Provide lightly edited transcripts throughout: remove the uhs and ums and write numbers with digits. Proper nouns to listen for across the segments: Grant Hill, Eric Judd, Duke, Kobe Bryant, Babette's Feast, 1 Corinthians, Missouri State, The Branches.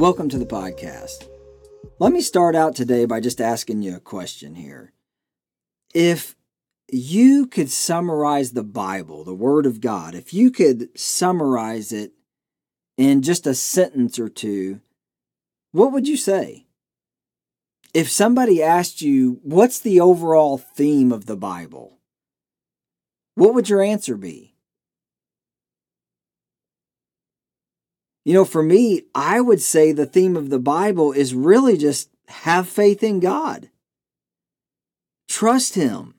Welcome to the podcast. Let me start out today by just asking you a question here. If you could summarize the Bible, the Word of God, if you could summarize it in just a sentence or two, what would you say? If somebody asked you, what's the overall theme of the Bible? What would your answer be? You know, for me, I would say the theme of the Bible is really just have faith in God. Trust Him.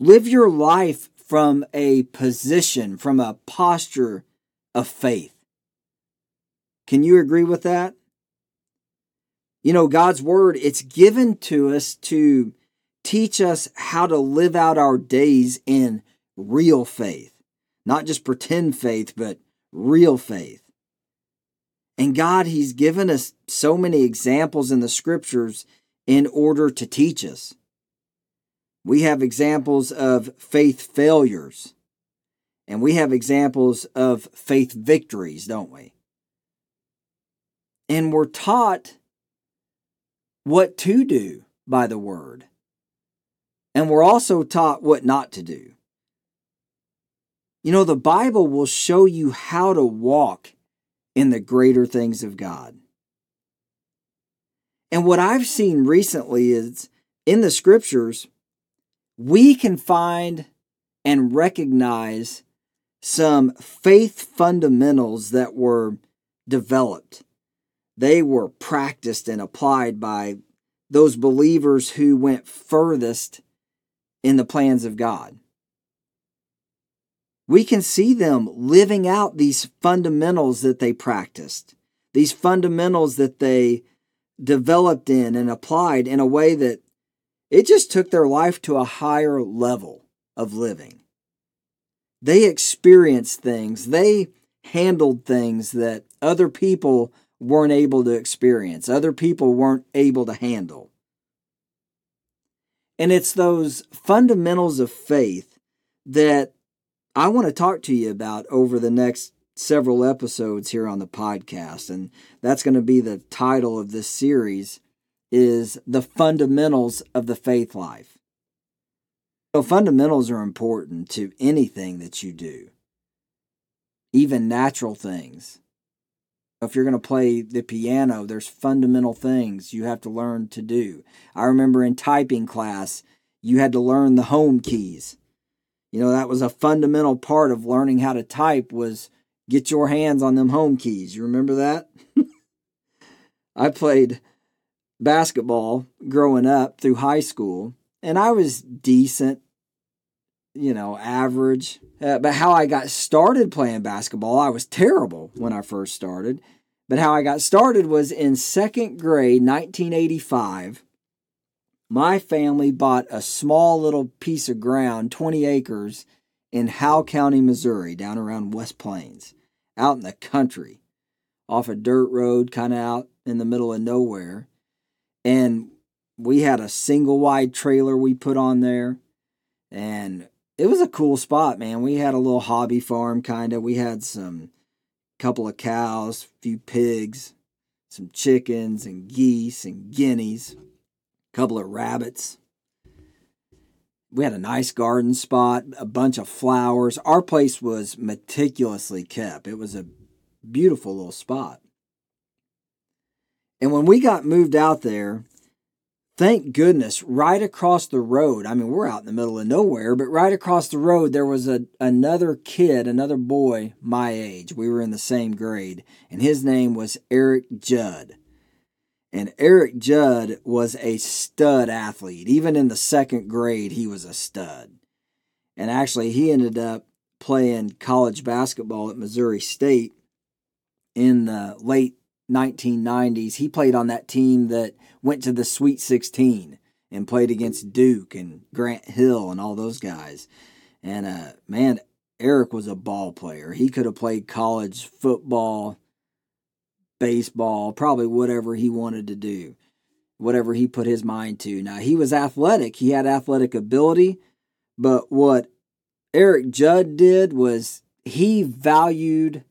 Live your life from a position, from a posture of faith. Can you agree with that? You know, God's Word, it's given to us to teach us how to live out our days in real faith. Not just pretend faith, but real faith. And God, He's given us so many examples in the Scriptures in order to teach us. We have examples of faith failures, and we have examples of faith victories, don't we? And we're taught what to do by the Word. And we're also taught what not to do. You know, the Bible will show you how to walk in the greater things of God. And what I've seen recently is in the Scriptures, we can find and recognize some faith fundamentals that were developed. They were practiced and applied by those believers who went furthest in the plans of God. We can see them living out these fundamentals that they practiced, these fundamentals that they developed in and applied in a way that it just took their life to a higher level of living. They experienced things. They handled things that other people weren't able to experience. Other people weren't able to handle. And it's those fundamentals of faith that I want to talk to you about over the next several episodes here on the podcast. And that's going to be the title of this series, is the fundamentals of the faith life. So fundamentals are important to anything that you do, even natural things. If you're going to play the piano, there's fundamental things you have to learn to do. I remember in typing class, you had to learn the home keys. You know, that was a fundamental part of learning how to type, was get your hands on them home keys. You remember that? I played basketball growing up through high school, and I was decent, you know, average. But how I got started playing basketball, I was terrible when I first started. But how I got started was in second grade, 1985, my family bought a small little piece of ground, 20 acres, in Howe County, Missouri, down around West Plains, out in the country, off a dirt road, kind of out in the middle of nowhere. And we had a single wide trailer we put on there. And it was a cool spot, man. We had a little hobby farm, kind of. We had some couple of cows, a few pigs, some chickens and geese and guineas, a couple of rabbits. We had a nice garden spot, a bunch of flowers. Our place was meticulously kept. It was a beautiful little spot. And when we got moved out there, thank goodness, right across the road, I mean, we're out in the middle of nowhere, but right across the road, there was another kid, another boy my age. We were in the same grade, and his name was Eric Judd. And Eric Judd was a stud athlete. Even in the second grade, he was a stud. And actually, he ended up playing college basketball at Missouri State in the late 1990s. He played on that team that went to the Sweet 16 and played against Duke and Grant Hill and all those guys. And man, Eric was a ball player. He could have played college football, baseball, probably whatever he wanted to do, whatever he put his mind to. Now, he was athletic. He had athletic ability. But what Eric Judd did was he valued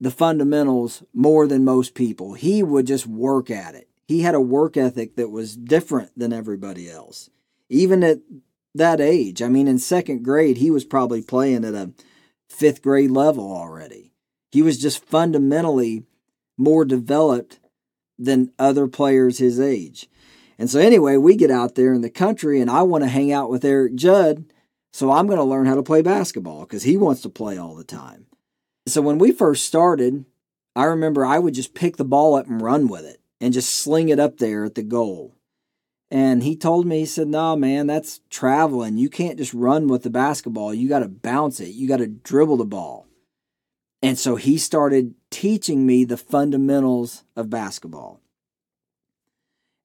the fundamentals more than most people. He would just work at it. He had a work ethic that was different than everybody else. Even at that age, I mean, in second grade, he was probably playing at a fifth grade level already. He was just fundamentally more developed than other players his age. And so anyway, we get out there in the country, and I want to hang out with Eric Judd, so I'm going to learn how to play basketball because he wants to play all the time. So when we first started, I remember I would just pick the ball up and run with it and just sling it up there at the goal. And he told me, he said, "No, man, that's traveling. You can't just run with the basketball. You got to bounce it. You got to dribble the ball." And so he started teaching me the fundamentals of basketball.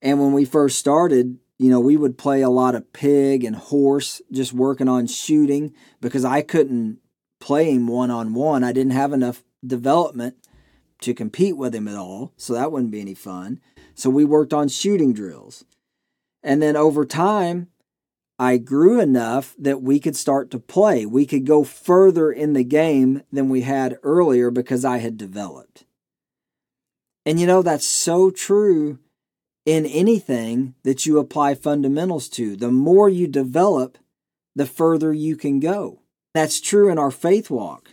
And when we first started, you know, we would play a lot of pig and horse, just working on shooting, because I couldn't play him one-on-one. I didn't have enough development to compete with him at all, so that wouldn't be any fun. So we worked on shooting drills. And then over time, I grew enough that we could start to play. We could go further in the game than we had earlier because I had developed. And you know, that's so true in anything that you apply fundamentals to. The more you develop, the further you can go. That's true in our faith walk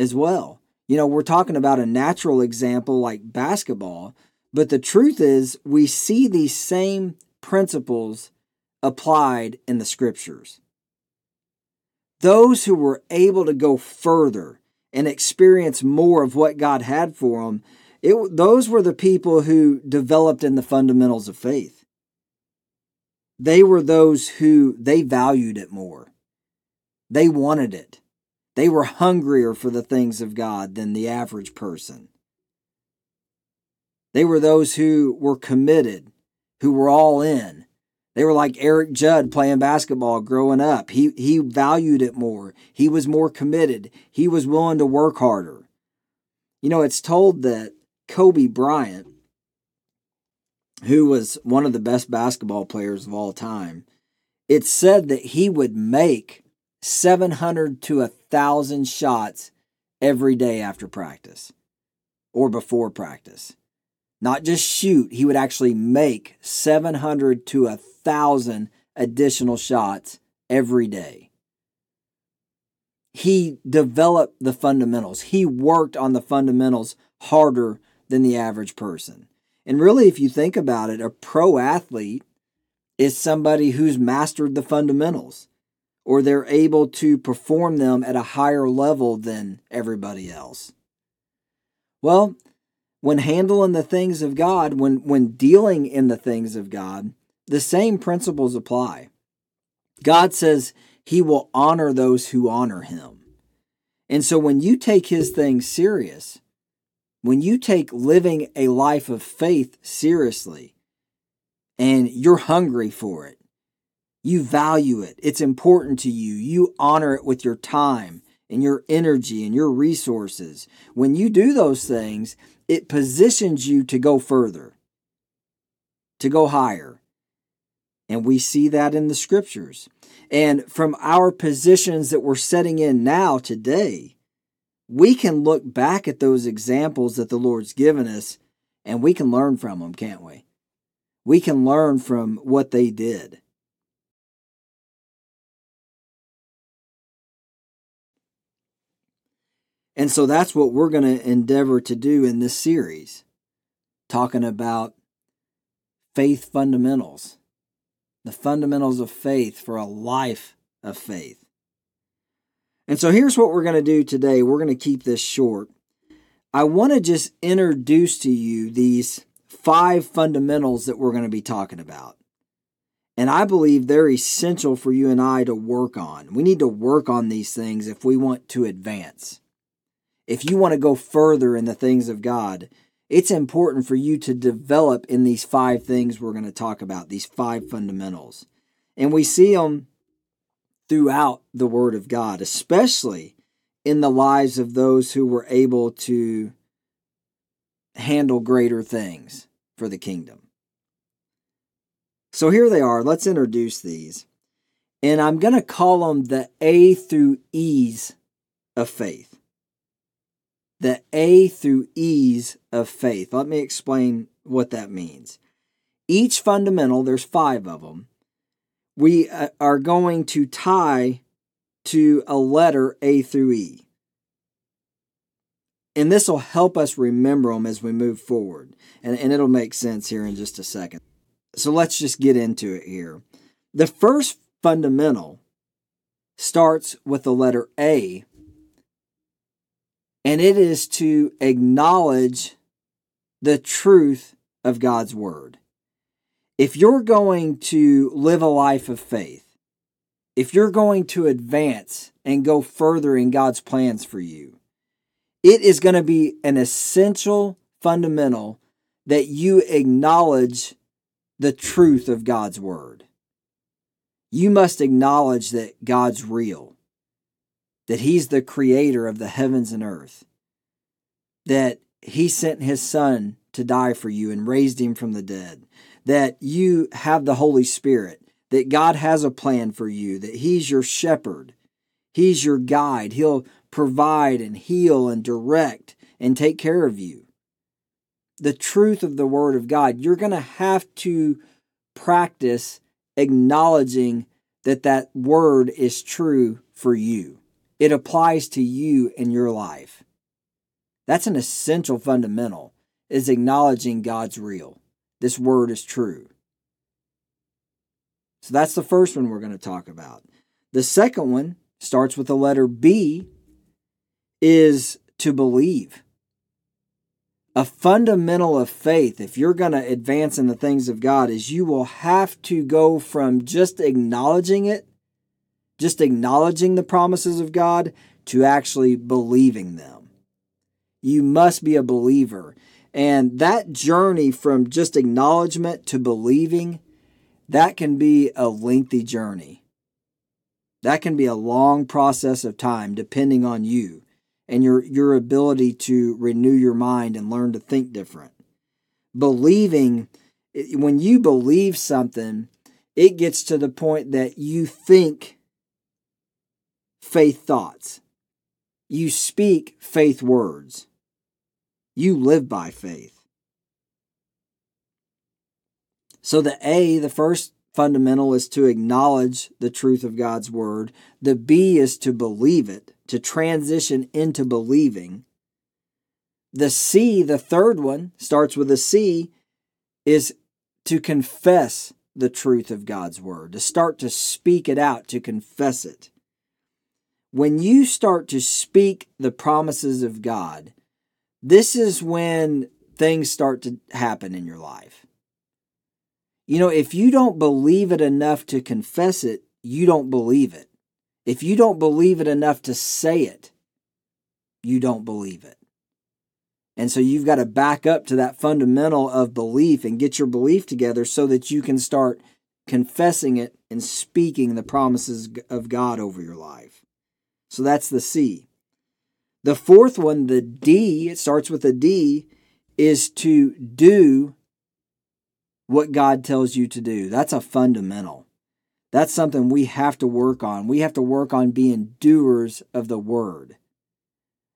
as well. You know, we're talking about a natural example like basketball, but the truth is we see these same principles applied in the scriptures. Those who were able to go further and experience more of what God had for them, those were the people who developed in the fundamentals of faith. They were those who, they valued it more. They wanted it. They were hungrier for the things of God than the average person. They were those who were committed, who were all in. They were like Eric Judd playing basketball growing up. He valued it more. He was more committed. He was willing to work harder. You know, it's told that Kobe Bryant, who was one of the best basketball players of all time, it's said that he would make 700 to 1,000 shots every day after practice or before practice. Not just shoot, he would actually make 700 to 1,000 additional shots every day. He developed the fundamentals. He worked on the fundamentals harder than the average person. And really, if you think about it, a pro athlete is somebody who's mastered the fundamentals, or they're able to perform them at a higher level than everybody else. Well, when handling the things of God, when dealing in the things of God, the same principles apply. God says he will honor those who honor him. And so when you take his things serious, when you take living a life of faith seriously, and you're hungry for it, you value it, it's important to you, you honor it with your time and your energy and your resources. When you do those things, it positions you to go further, to go higher. And we see that in the scriptures. And from our positions that we're setting in now today, we can look back at those examples that the Lord's given us, and we can learn from them, can't we? We can learn from what they did. And so that's what we're going to endeavor to do in this series, talking about faith fundamentals, the fundamentals of faith for a life of faith. And so here's what we're going to do today. We're going to keep this short. I want to just introduce to you these 5 fundamentals that we're going to be talking about. And I believe they're essential for you and I to work on. We need to work on these things if we want to advance. If you want to go further in the things of God, it's important for you to develop in these 5 things we're going to talk about, these 5 fundamentals. And we see them throughout the Word of God, especially in the lives of those who were able to handle greater things for the kingdom. So here they are. Let's introduce these. And I'm going to call them the A through E's of faith. the A through E's of faith. Let me explain what that means. Each fundamental, there's 5 of them, we are going to tie to a letter A through E. And this will help us remember them as we move forward. And it'll make sense here in just a second. So let's just get into it here. The first fundamental starts with the letter A, and it is to acknowledge the truth of God's Word. If you're going to live a life of faith, if you're going to advance and go further in God's plans for you, it is going to be an essential fundamental that you acknowledge the truth of God's Word. You must acknowledge that God's real, that He's the creator of the heavens and earth, that He sent His Son to die for you and raised Him from the dead, that you have the Holy Spirit, that God has a plan for you, that He's your shepherd, He's your guide. He'll provide and heal and direct and take care of you. The truth of the Word of God, you're going to have to practice acknowledging that word is true for you. It applies to you in your life. That's an essential fundamental, is acknowledging God's real. This word is true. So that's the first one we're going to talk about. The second one starts with the letter B, is to believe. A fundamental of faith, if you're going to advance in the things of God, is you will have to go from just acknowledging it, just acknowledging the promises of God, to actually believing them. You must be a believer. And that journey from just acknowledgement to believing, that can be a lengthy journey. That can be a long process of time, depending on you and your ability to renew your mind and learn to think different. Believing, when you believe something, it gets to the point that you think faith thoughts. You speak faith words. You live by faith. So the A, the first fundamental, is to acknowledge the truth of God's Word. The B is to believe it, to transition into believing. The C, the third one, starts with a C, is to confess the truth of God's Word, to start to speak it out, to confess it. When you start to speak the promises of God, this is when things start to happen in your life. You know, if you don't believe it enough to confess it, you don't believe it. If you don't believe it enough to say it, you don't believe it. And so you've got to back up to that fundamental of belief and get your belief together so that you can start confessing it and speaking the promises of God over your life. So that's the C. The fourth one, the D, it starts with a D, is to do what God tells you to do. That's a fundamental. That's something we have to work on. We have to work on being doers of the Word.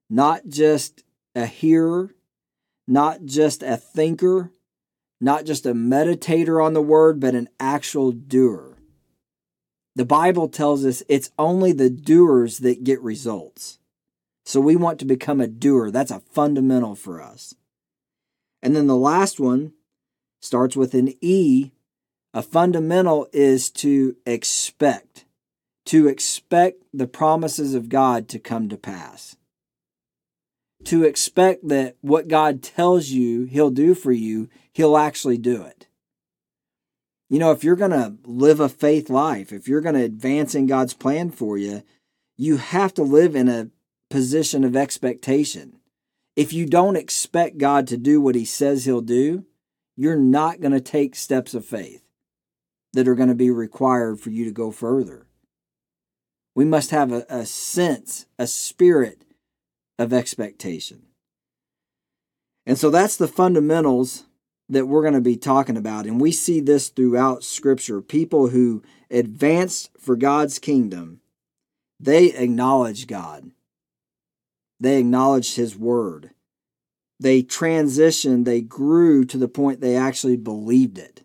Not just a hearer, not just a thinker, not just a meditator on the Word, but an actual doer. The Bible tells us it's only the doers that get results. So we want to become a doer. That's a fundamental for us. And then the last one starts with an E. A fundamental is to expect the promises of God to come to pass, to expect that what God tells you He'll do for you, He'll actually do it. You know, if you're going to live a faith life, if you're going to advance in God's plan for you, you have to live in a position of expectation. If you don't expect God to do what He says He'll do, you're not going to take steps of faith that are going to be required for you to go further. We must have a sense, a spirit of expectation. And so that's the fundamentals that we're going to be talking about. And we see this throughout Scripture. People who advanced for God's kingdom, they acknowledge God. They acknowledged his word. They transitioned, they grew to the point they actually believed it.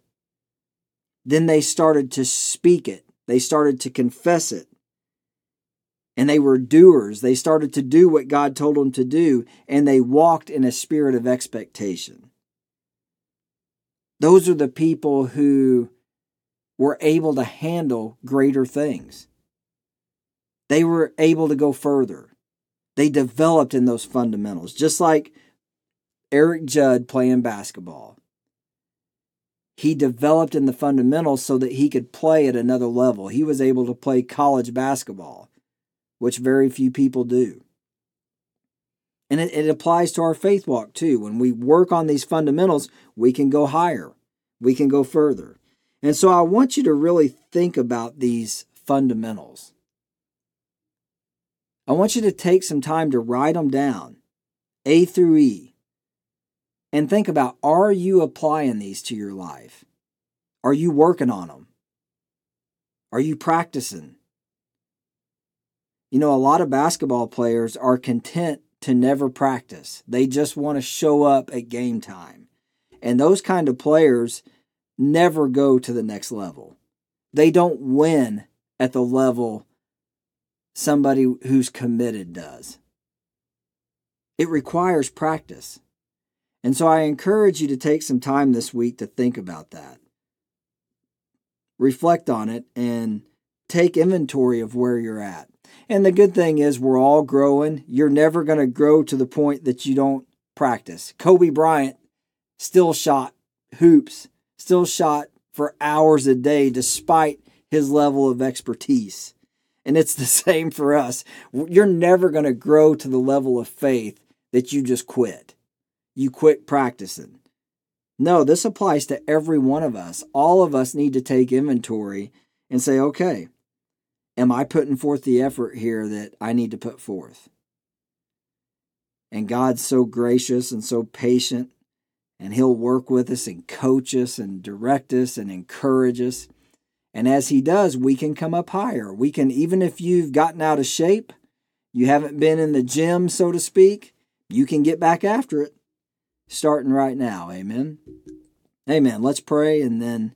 Then they started to speak it. They started to confess it. And they were doers. They started to do what God told them to do, and they walked in a spirit of expectation. Those are the people who were able to handle greater things. They were able to go further. They developed in those fundamentals, just like Eric Judd playing basketball. He developed in the fundamentals so that he could play at another level. He was able to play college basketball, which very few people do. And it applies to our faith walk too. When we work on these fundamentals, we can go higher. We can go further. And so I want you to really think about these fundamentals. I want you to take some time to write them down, A through E, and think about, are you applying these to your life? Are you working on them? Are you practicing? You know, a lot of basketball players are content to never practice. They just want to show up at game time. And those kind of players never go to the next level. They don't win at the level somebody who's committed does. It requires practice. And so I encourage you to take some time this week to think about that. Reflect on it and take inventory of where you're at. And the good thing is we're all growing. You're never going to grow to the point that you don't practice. Kobe Bryant still shot hoops, still shot for hours a day despite his level of expertise. And it's the same for us. You're never going to grow to the level of faith that you just quit. You quit practicing. No, this applies to every one of us. All of us need to take inventory and say, okay, am I putting forth the effort here that I need to put forth? And God's so gracious and so patient, and He'll work with us and coach us and direct us and encourage us. And as He does, we can come up higher. We can, even if you've gotten out of shape, you haven't been in the gym, so to speak, you can get back after it, starting right now. Amen. Amen. Let's pray, and then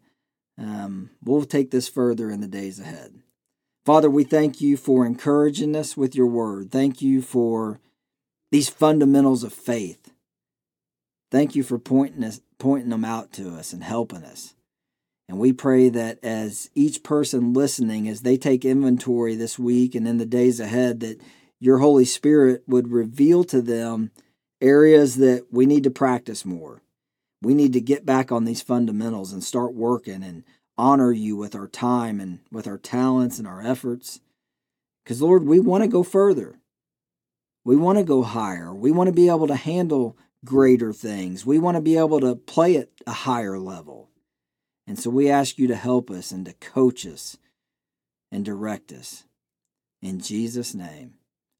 we'll take this further in the days ahead. Father, we thank you for encouraging us with your word. Thank you for these fundamentals of faith. Thank you for pointing them out to us and helping us. And we pray that as each person listening, as they take inventory this week and in the days ahead, that your Holy Spirit would reveal to them areas that we need to practice more. We need to get back on these fundamentals and start working and honor you with our time and with our talents and our efforts. Because, Lord, we want to go further. We want to go higher. We want to be able to handle greater things. We want to be able to play at a higher level. And so we ask you to help us and to coach us and direct us. In Jesus' name,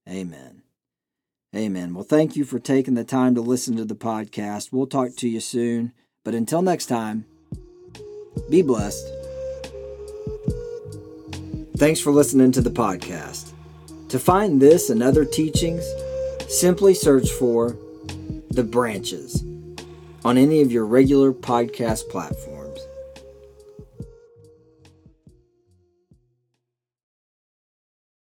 amen. Amen. Well, thank you for taking the time to listen to the podcast. We'll talk to you soon. But until next time, be blessed. Thanks for listening to the podcast. To find this and other teachings, simply search for The Branches on any of your regular podcast platforms.